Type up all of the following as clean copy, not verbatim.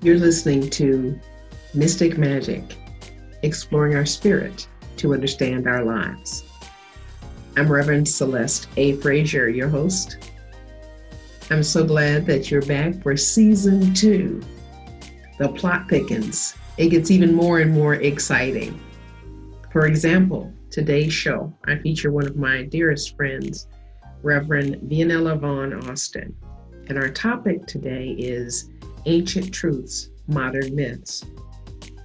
You're listening to Mystic Magic, exploring our spirit to understand our lives. I'm Reverend Celeste A. Frazier, your host. I'm so glad that you're back for season 2. The plot thickens. It gets even more and more exciting. For example, today's show, I feature one of my dearest friends, Reverend Vianella Vaughn Austin. And our topic today is Ancient Truths, Modern Myths.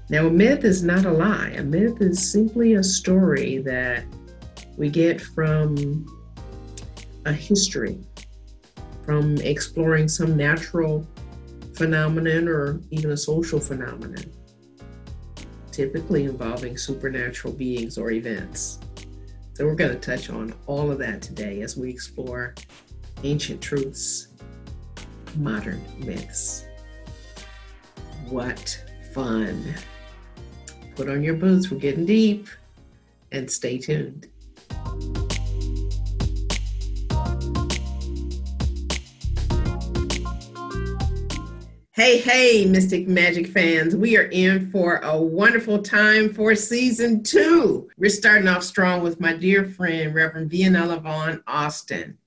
Now, a myth is not a lie. A myth is simply a story that we get from a history, from exploring some natural phenomenon or even a social phenomenon, typically involving supernatural beings or events. So we're going to touch on all of that today as we explore Ancient Truths, Modern Myths. What fun. Put on your boots, we're getting deep, and stay tuned. Hey, Mystic Magic fans, we are in for a wonderful time for season 2. We're starting off strong with my dear friend, Reverend Vianella Vaughn Austin.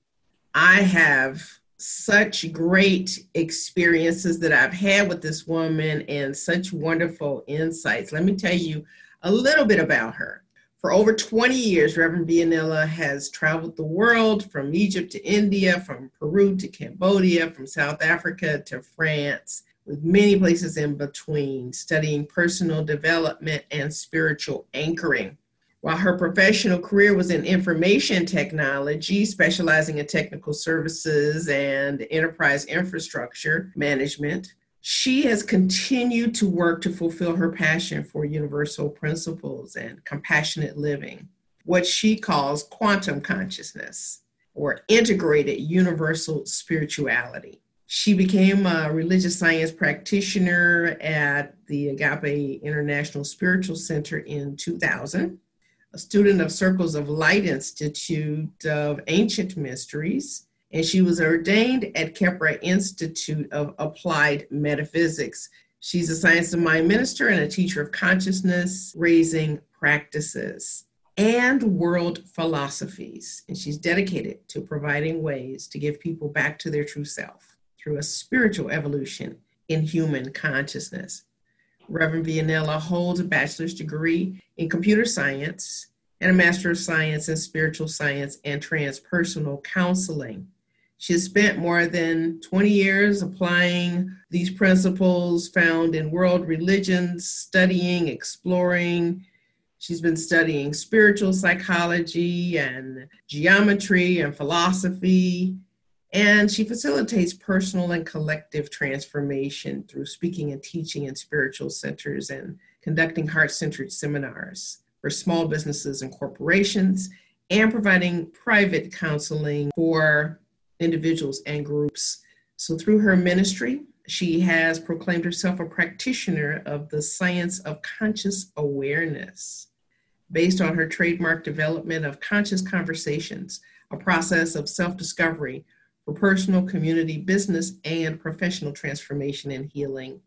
I have such great experiences that I've had with this woman and such wonderful insights. Let me tell you a little bit about her. For over 20 years, Reverend Vianella has traveled the world, from Egypt to India, from Peru to Cambodia, from South Africa to France, with many places in between, studying personal development and spiritual anchoring. While her professional career was in information technology, specializing in technical services and enterprise infrastructure management, she has continued to work to fulfill her passion for universal principles and compassionate living, what she calls quantum consciousness or integrated universal spirituality. She became a religious science practitioner at the Agape International Spiritual Center in 2000. A student of Circles of Light Institute of Ancient Mysteries, and she was ordained at Kepra Institute of Applied Metaphysics. She's a science of mind minister and a teacher of consciousness raising practices and world philosophies. And she's dedicated to providing ways to give people back to their true self through a spiritual evolution in human consciousness. Reverend Vianella holds a bachelor's degree in computer science and a master of science in spiritual science and transpersonal counseling. She has spent more than 20 years applying these principles found in world religions, studying, exploring. She's been studying spiritual psychology and geometry and philosophy, and she facilitates personal and collective transformation through speaking and teaching in spiritual centers and conducting heart-centered seminars for small businesses and corporations, and providing private counseling for individuals and groups. So through her ministry, she has proclaimed herself a practitioner of the science of conscious awareness, based on her trademark development of Conscious Conversations, a process of self-discovery for personal, community, business, and professional transformation and healing.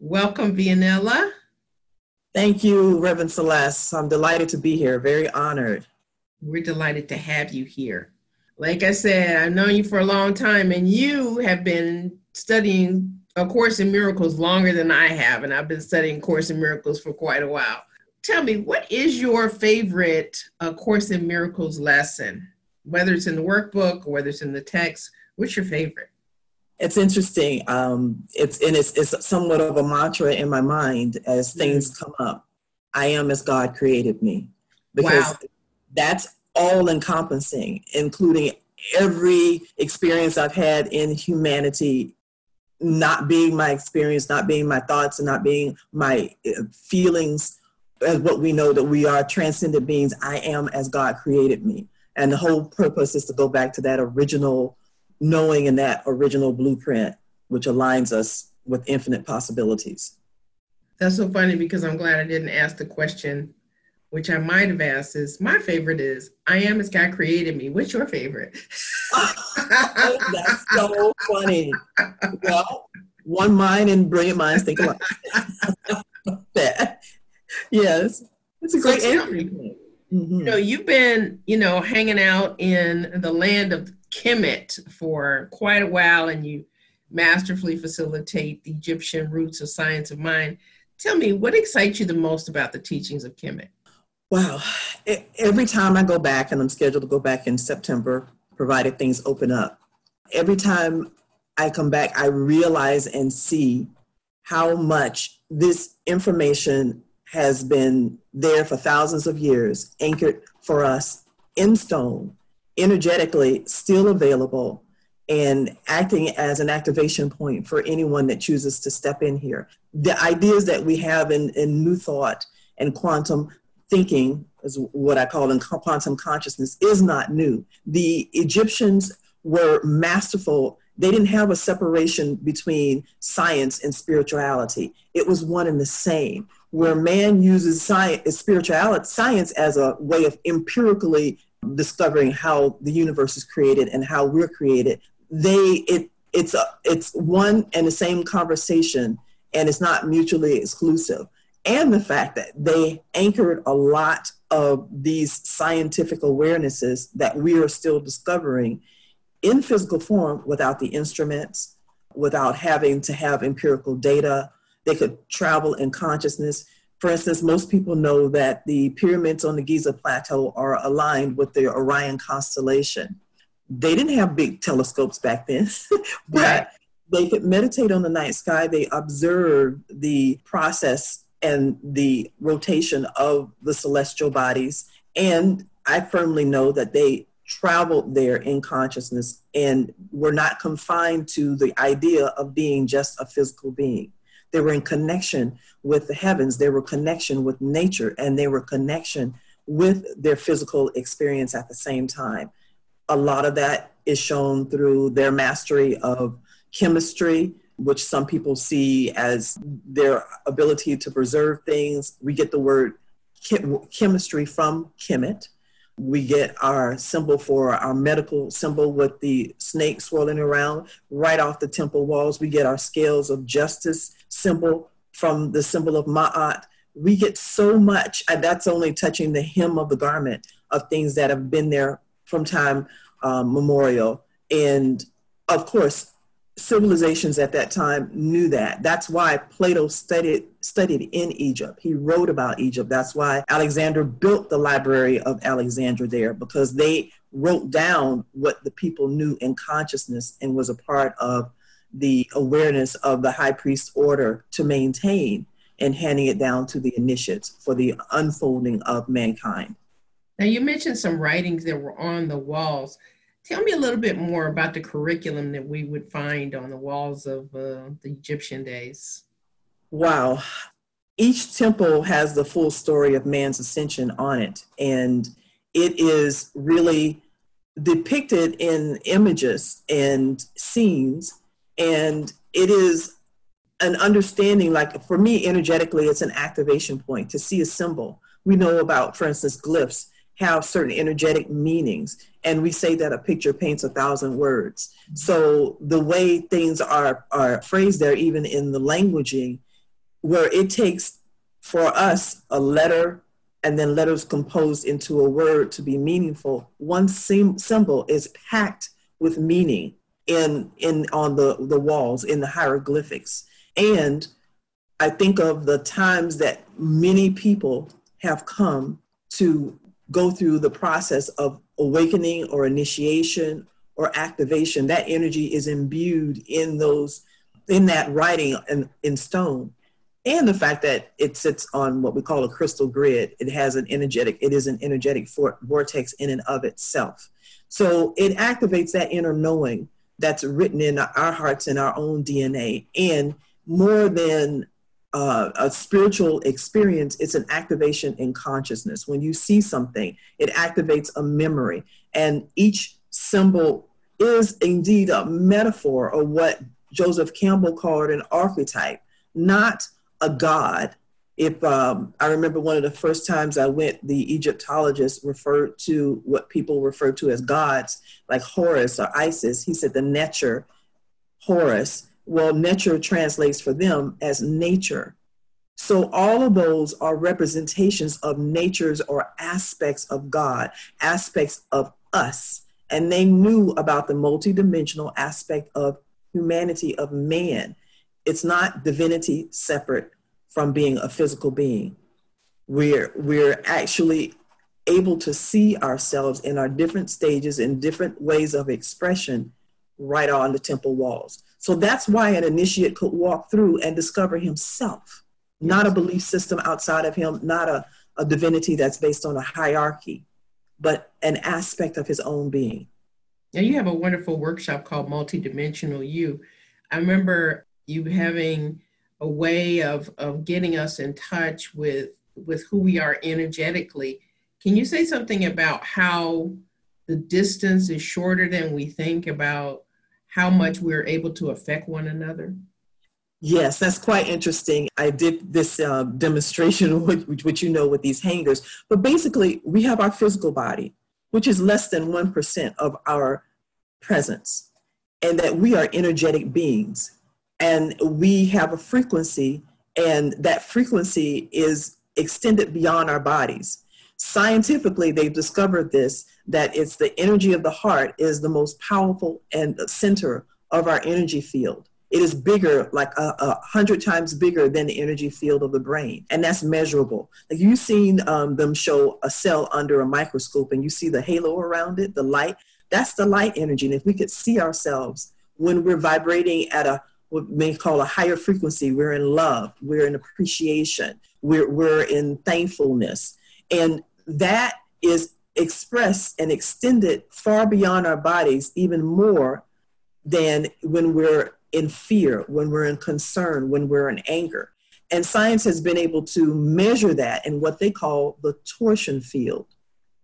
Welcome, Vianella. Thank you, Reverend Celeste. I'm delighted to be here, very honored. We're delighted to have you here. Like I said, I've known you for a long time, and you have been studying A Course in Miracles longer than I have, and I've been studying A Course in Miracles for quite a while. Tell me, what is your favorite A Course in Miracles lesson? Whether it's in the workbook or whether it's in the text, what's your favorite? It's interesting. It's somewhat of a mantra in my mind as things come up. I am as God created me. Because That's all encompassing, including every experience I've had in humanity, not being my experience, not being my thoughts, and not being my feelings, as what we know that we are transcendent beings. I am as God created me. And the whole purpose is to go back to that original knowing and that original blueprint, which aligns us with infinite possibilities. That's so funny, because I'm glad I didn't ask the question, which I might have asked, is my favorite is, I am as God created me. What's your favorite? That's so funny. Well, One mind and brilliant minds think alike. Yes, it's a great entry point. Mm-hmm. You know, you've been, you know, hanging out in the land of Kemet for quite a while, and you masterfully facilitate the Egyptian roots of science of mind. Tell me, what excites you the most about the teachings of Kemet? Wow. Every time I go back, and I'm scheduled to go back in September, provided things open up, every time I come back, I realize and see how much this information has been there for thousands of years, anchored for us in stone, energetically still available, and acting as an activation point for anyone that chooses to step in here. The ideas that we have in New Thought and quantum thinking, is what I call in quantum consciousness, is not new. The Egyptians were masterful. They didn't have a separation between science and spirituality. It was one and the same. Where man uses science, spirituality, science as a way of empirically discovering how the universe is created and how we're created, it's one and the same conversation, and it's not mutually exclusive. And the fact that they anchored a lot of these scientific awarenesses that we are still discovering in physical form without the instruments, without having to have empirical data. They could travel in consciousness. For instance, most people know that the pyramids on the Giza Plateau are aligned with the Orion constellation. They didn't have big telescopes back then, but they could meditate on the night sky. They observed the process and the rotation of the celestial bodies. And I firmly know that they traveled there in consciousness and were not confined to the idea of being just a physical being. They were in connection with the heavens. They were connection with nature, and they were connection with their physical experience at the same time. A lot of that is shown through their mastery of chemistry, which some people see as their ability to preserve things. We get the word chemistry from Kemet. We get our symbol for our medical symbol with the snake swirling around right off the temple walls. We get our scales of justice symbol from the symbol of Ma'at. We get so much, and that's only touching the hem of the garment, of things that have been there from time memorial. And of course, civilizations at that time knew that. That's why Plato studied in Egypt. He wrote about Egypt. That's why Alexander built the Library of Alexandria there, because they wrote down what the people knew in consciousness and was a part of the awareness of the high priest order to maintain, and handing it down to the initiates for the unfolding of mankind. Now, you mentioned some writings that were on the walls. Tell me a little bit more about the curriculum that we would find on the walls of the Egyptian days. Wow. Each temple has the full story of man's ascension on it. And it is really depicted in images and scenes. And it is an understanding, like for me, energetically, it's an activation point to see a symbol. We know about, for instance, glyphs have certain energetic meanings. And we say that a picture paints 1,000 words. So the way things are phrased there, even in the languaging, where it takes for us a letter and then letters composed into a word to be meaningful, one symbol is packed with meaning on the walls, in the hieroglyphics. And I think of the times that many people have come to go through the process of awakening or initiation or activation. That energy is imbued in that writing in stone. And the fact that it sits on what we call a crystal grid, it is an energetic vortex in and of itself. So it activates that inner knowing that's written in our hearts and our own DNA. And more than a spiritual experience, it's an activation in consciousness. When you see something, it activates a memory. And each symbol is indeed a metaphor, or what Joseph Campbell called an archetype, not a god. If I remember one of the first times I went, the Egyptologist referred to what people refer to as gods, like Horus or Isis. He said the Neter, Horus, Well, Neter translates for them as nature. So all of those are representations of natures or aspects of God, aspects of us. And they knew about the multidimensional aspect of humanity, of man. It's not divinity separate from being a physical being. We're actually able to see ourselves in our different stages and different ways of expression right on the temple walls. So that's why an initiate could walk through and discover himself, not a belief system outside of him, not a divinity that's based on a hierarchy, but an aspect of his own being. Now you have a wonderful workshop called Multidimensional You. I remember you having a way of getting us in touch with who we are energetically. Can you say something about how the distance is shorter than we think, about how much we're able to affect one another? Yes, that's quite interesting. I did this demonstration, which you know, with these hangers. But basically, we have our physical body, which is less than 1% of our presence, and that we are energetic beings. And we have a frequency, and that frequency is extended beyond our bodies. Scientifically, they've discovered this, that it's the energy of the heart is the most powerful and the center of our energy field. It is bigger, like 100 times bigger than the energy field of the brain. And that's measurable. Like you've seen them show a cell under a microscope and you see the halo around it, the light. That's the light energy. And if we could see ourselves when we're vibrating at a what we call a higher frequency, we're in love, we're in appreciation, we're in thankfulness. And that is expressed and extended far beyond our bodies, even more than when we're in fear, when we're in concern, when we're in anger. And science has been able to measure that in what they call the torsion field.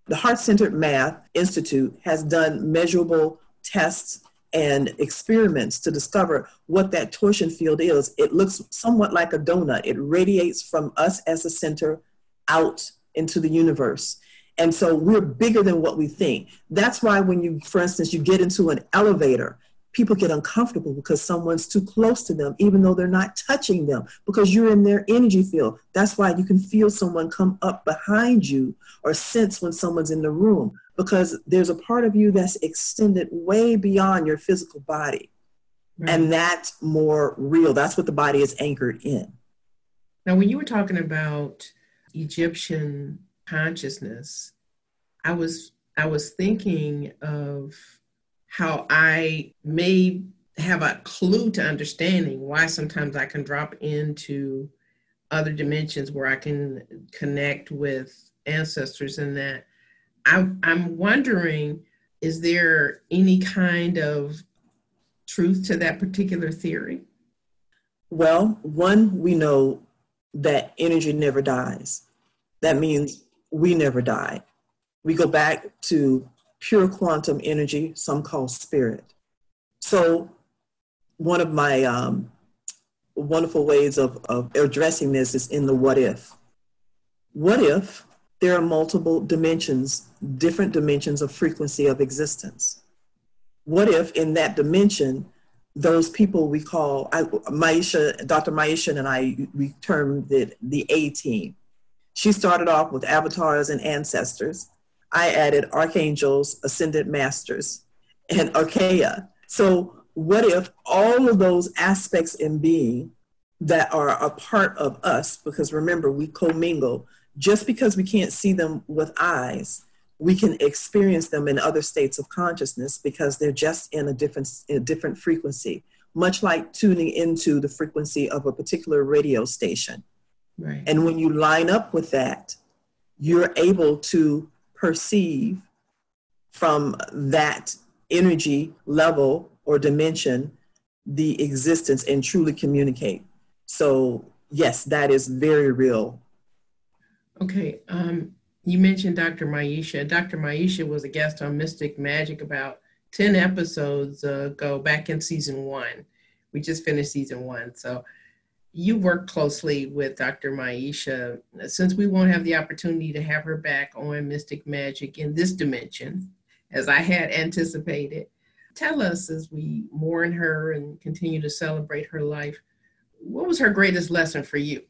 The Heart Centered Math Institute has done measurable tests and experiments to discover what that torsion field is. It looks somewhat like a donut. It radiates from us as a center out into the universe. And so we're bigger than what we think. That's why when you, for instance, you get into an elevator, people get uncomfortable because someone's too close to them, even though they're not touching them, because you're in their energy field. That's why you can feel someone come up behind you or sense when someone's in the room, because there's a part of you that's extended way beyond your physical body. Right. And that's more real. That's what the body is anchored in. Now, when you were talking about Egyptian consciousness, I was thinking of how I may have a clue to understanding why sometimes I can drop into other dimensions where I can connect with ancestors, and that I'm wondering, is there any kind of truth to that particular theory? Well, one, we know that energy never dies. That means we never die. We go back to pure quantum energy, some call spirit. So one of my wonderful ways of addressing this is in the what if. What if there are multiple dimensions, different dimensions of frequency of existence? What if in that dimension, those people we call, Dr. Maisha and I, we termed it the A-team. She started off with avatars and ancestors. I added archangels, ascended masters, and archaea. So what if all of those aspects in being that are a part of us, because remember, we commingle, just because we can't see them with eyes, we can experience them in other states of consciousness because they're just in a different frequency, much like tuning into the frequency of a particular radio station. Right. And when you line up with that, you're able to perceive from that energy level or dimension the existence and truly communicate. So yes, that is very real. Okay, you mentioned Dr. Maisha. Dr. Maisha was a guest on Mystic Magic about 10 episodes ago, back in season 1. We just finished season 1. So you worked closely with Dr. Maisha. Since we won't have the opportunity to have her back on Mystic Magic in this dimension, as I had anticipated, Tell us, as we mourn her and continue to celebrate her life, what was her greatest lesson for you?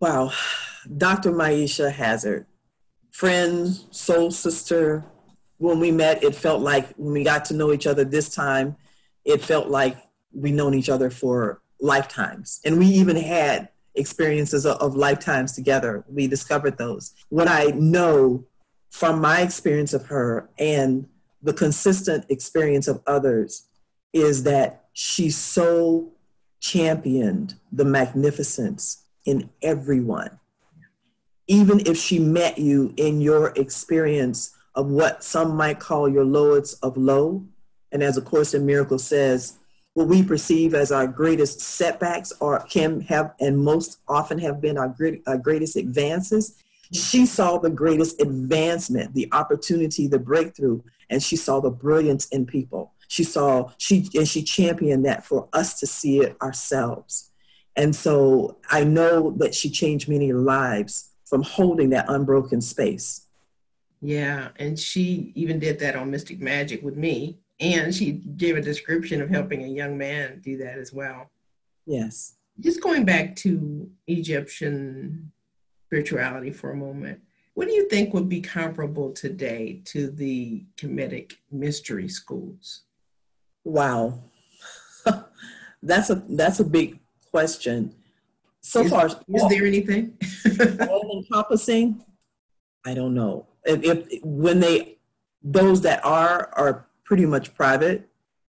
Wow. Dr. Maisha Hazzard, friend, soul sister. When we met, it felt like when we got to know each other this time, it felt like we've known each other for lifetimes. And we even had experiences of lifetimes together. We discovered those. What I know from my experience of her and the consistent experience of others is that she so championed the magnificence in everyone. Even if she met you in your experience of what some might call your lowest of low, and as A Course in Miracles says, what we perceive as our greatest setbacks or can have and most often have been our greatest advances. She saw the greatest advancement, the opportunity, the breakthrough, and she saw the brilliance in people. She championed that for us to see it ourselves. And so I know that she changed many lives from holding that unbroken space. Yeah, and she even did that on Mystic Magic with me, and she gave a description of helping a young man do that as well. Yes. Just going back to Egyptian spirituality for a moment, what do you think would be comparable today to the Kemetic mystery schools? Wow. That's a big question. Is there anything all encompassing? I don't know. If when they, those that are pretty much private,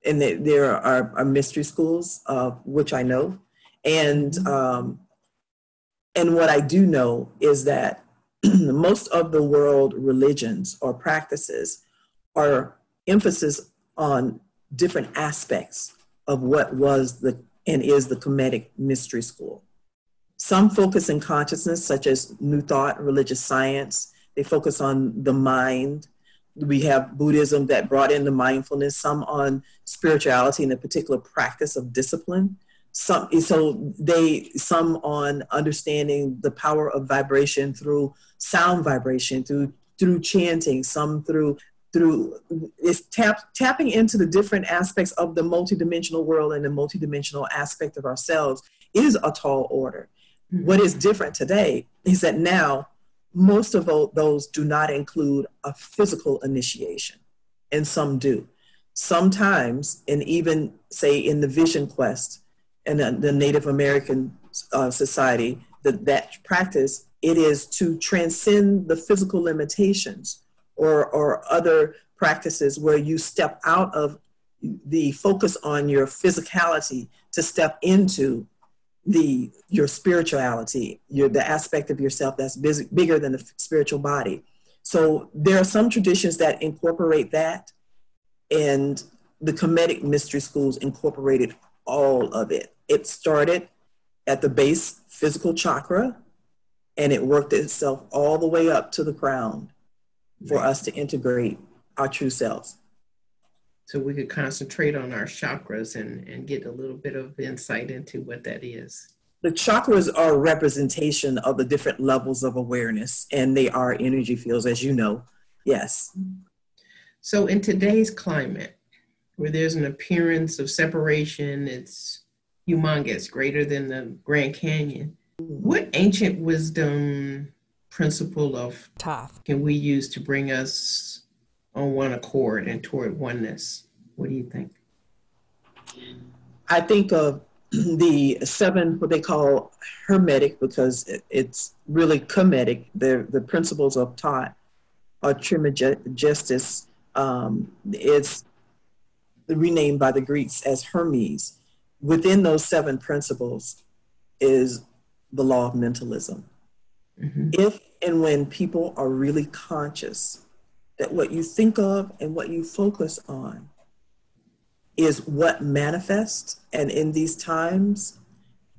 and there are mystery schools, which I know, and what I do know is that most of the world religions or practices are emphasis on different aspects of what was the and is the Kemetic mystery school. Some focus in consciousness, such as New Thought, religious science. They focus on the mind. We have Buddhism that brought in the mindfulness, some on spirituality and a particular practice of discipline. Some on understanding the power of vibration through sound vibration, through chanting, some through it's tapping into the different aspects of the multidimensional world and the multidimensional aspect of ourselves is a tall order. Mm-hmm. What is different today is that now most of those do not include a physical initiation, and some do. Sometimes, and even say in the Vision Quest, and the Native American society, that practice, it is to transcend the physical limitations or other practices where you step out of the focus on your physicality to step into your spirituality, the aspect of yourself that's bigger than the spiritual body. So there are some traditions that incorporate that, and the Kemetic mystery schools incorporated all of it. It started at the base physical chakra, and it worked itself all the way up to the crown for us to integrate our true selves. So we could concentrate on our chakras and get a little bit of insight into what that is. The chakras are a representation of the different levels of awareness, and they are energy fields, as you know. Yes. So in today's climate, where there's an appearance of separation, it's humongous, greater than the Grand Canyon. What ancient wisdom principle of Thoth can we use to bring us on one accord and toward oneness? What do you think? I think of the seven, what they call Hermetic, because it's really Kemetic, the principles of Thoth, or Trismegistus. It's renamed by the Greeks as Hermes. Within those seven principles is the law of mentalism. Mm-hmm. If and when people are really conscious that what you think of and what you focus on is what manifests, and in these times,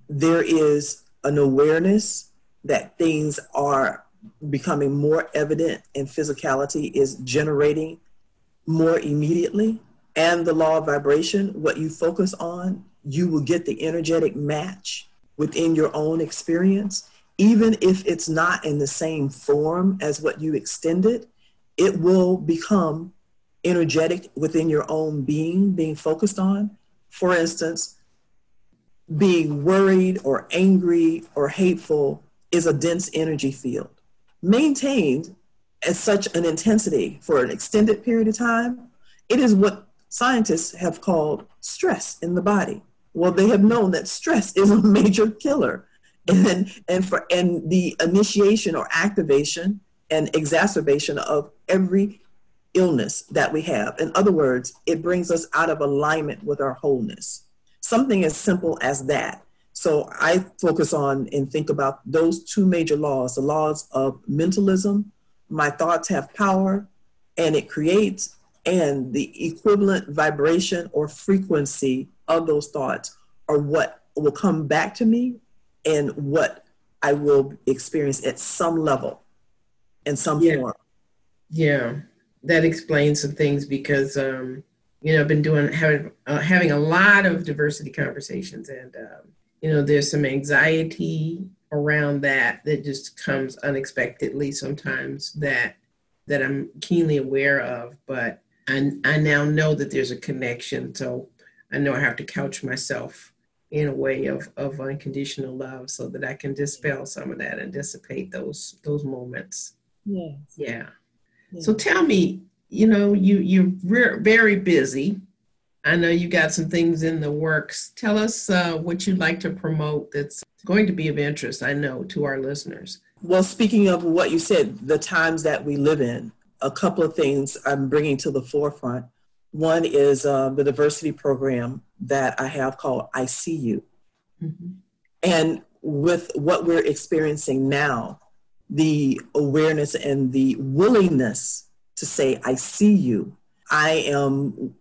there is an awareness that things are becoming more evident and physicality is generating more immediately. And the law of vibration, what you focus on, you will get the energetic match within your own experience. Even if it's not in the same form as what you extended, it will become energetic within your own being, being focused on. For instance, being worried or angry or hateful is a dense energy field. Maintained at such an intensity for an extended period of time, it is what scientists have called stress in the body. Well, they have known that stress is a major killer, and the initiation or activation and exacerbation of every illness that we have. In other words, it brings us out of alignment with our wholeness. Something as simple as that. So I focus on and think about those two major laws, the laws of mentalism, my thoughts have power and it creates, and the equivalent vibration or frequency of those thoughts are what will come back to me and what I will experience at some level, in some form. Yeah, that explains some things because, you know, I've been having a lot of diversity conversations, and, you know, there's some anxiety around that just comes unexpectedly sometimes that I'm keenly aware of, but I now know that there's a connection. So I know I have to couch myself in a way of unconditional love so that I can dispel some of that and dissipate those moments. Yes. Yeah. Yes. So tell me, you know, you're very busy. I know you got some things in the works. Tell us what you'd like to promote that's going to be of interest, I know, to our listeners. Well, speaking of what you said, the times that we live in, a couple of things I'm bringing to the forefront. One is the diversity program that I have called I See You. Mm-hmm. And with what we're experiencing now, the awareness and the willingness to say, I see you, I am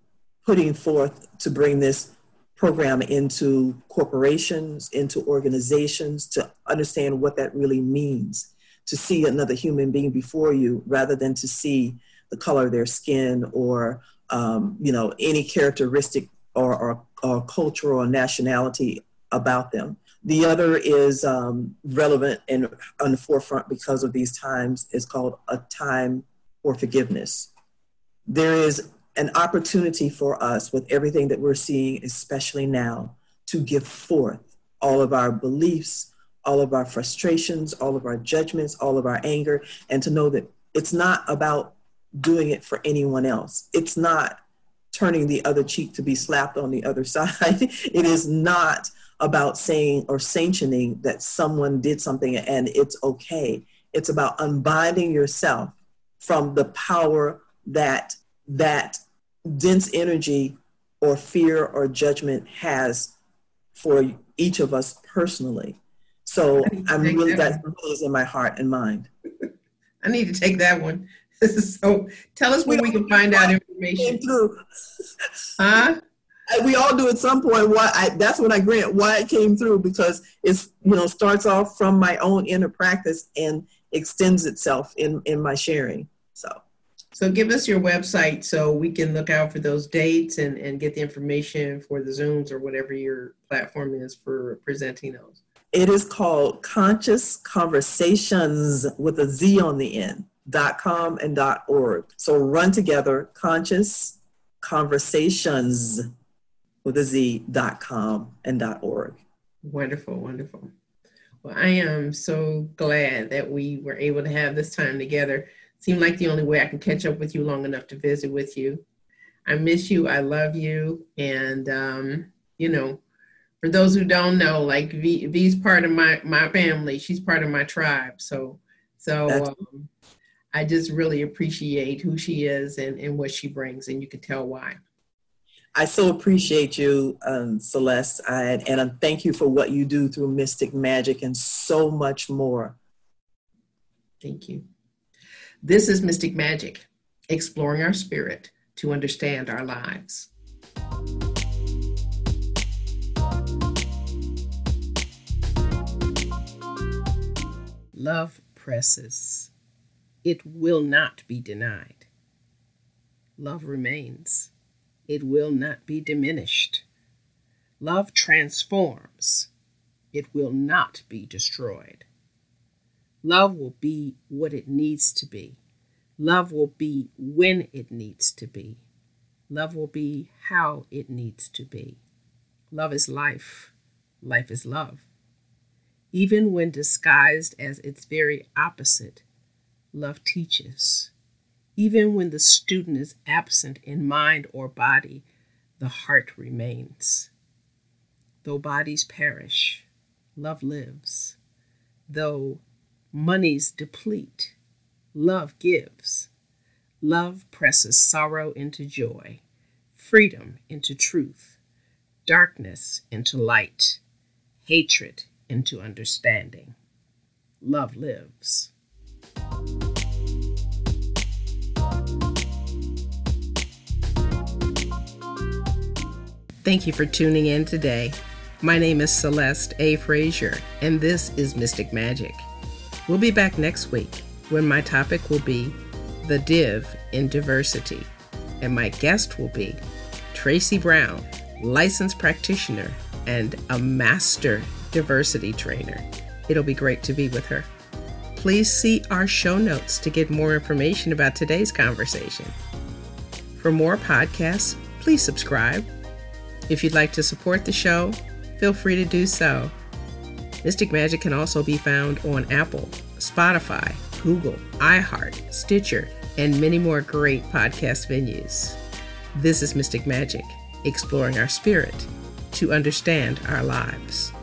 putting forth to bring this program into corporations, into organizations, to understand what that really means, to see another human being before you rather than to see the color of their skin or you know, any characteristic or cultural or nationality about them. The other is relevant and on the forefront because of these times is called A Time for Forgiveness. There is an opportunity for us with everything that we're seeing, especially now, to give forth all of our beliefs, all of our frustrations, all of our judgments, all of our anger, and to know that it's not about doing it for anyone else. It's not turning the other cheek to be slapped on the other side. It is not about saying or sanctioning that someone did something and it's okay. It's about unbinding yourself from the power that dense energy or fear or judgment has for each of us personally. So I'm really, that's in my heart and mind. I need to take that one. So tell us where we can find out information. Huh? We all do at some point. That's when I grant why it came through, because it's, you know, starts off from my own inner practice and extends itself in my sharing. So give us your website so we can look out for those dates and get the information for the Zooms or whatever your platform is for presenting those. It is called Conscious Conversations with a Z on the end, .com and .org. So run together, Conscious Conversations with a Z, .com and .org. Wonderful, wonderful. Well, I am so glad that we were able to have this time together. Seemed like the only way I can catch up with you long enough to visit with you. I miss you. I love you. And, you know, for those who don't know, like V's part of my family. She's part of my tribe. So I just really appreciate who she is and what she brings. And you can tell why. I so appreciate you, Celeste. And I thank you for what you do through Mystic Magic and so much more. Thank you. This is Mystic Magic, exploring our spirit to understand our lives. Love presses. It will not be denied. Love remains. It will not be diminished. Love transforms. It will not be destroyed. Love will be what it needs to be, Love will be when it needs to be. Love will be how it needs to be. Love is life. Life is love. Even when disguised as its very opposite, love teaches. Even when the student is absent in mind or body, the heart remains. Though bodies perish, love lives. Though monies deplete, love gives. Love presses sorrow into joy, freedom into truth, darkness into light, hatred into understanding. Love lives. Thank you for tuning in today. My name is Celeste A. Frazier, and this is Mystic Magic. We'll be back next week when my topic will be The Div in Diversity, and my guest will be Tracy Brown, licensed practitioner and a master diversity trainer. It'll be great to be with her. Please see our show notes to get more information about today's conversation. For more podcasts, please subscribe. If you'd like to support the show, feel free to do so. Mystic Magic can also be found on Apple, Spotify, Google, iHeart, Stitcher, and many more great podcast venues. This is Mystic Magic, exploring our spirit to understand our lives.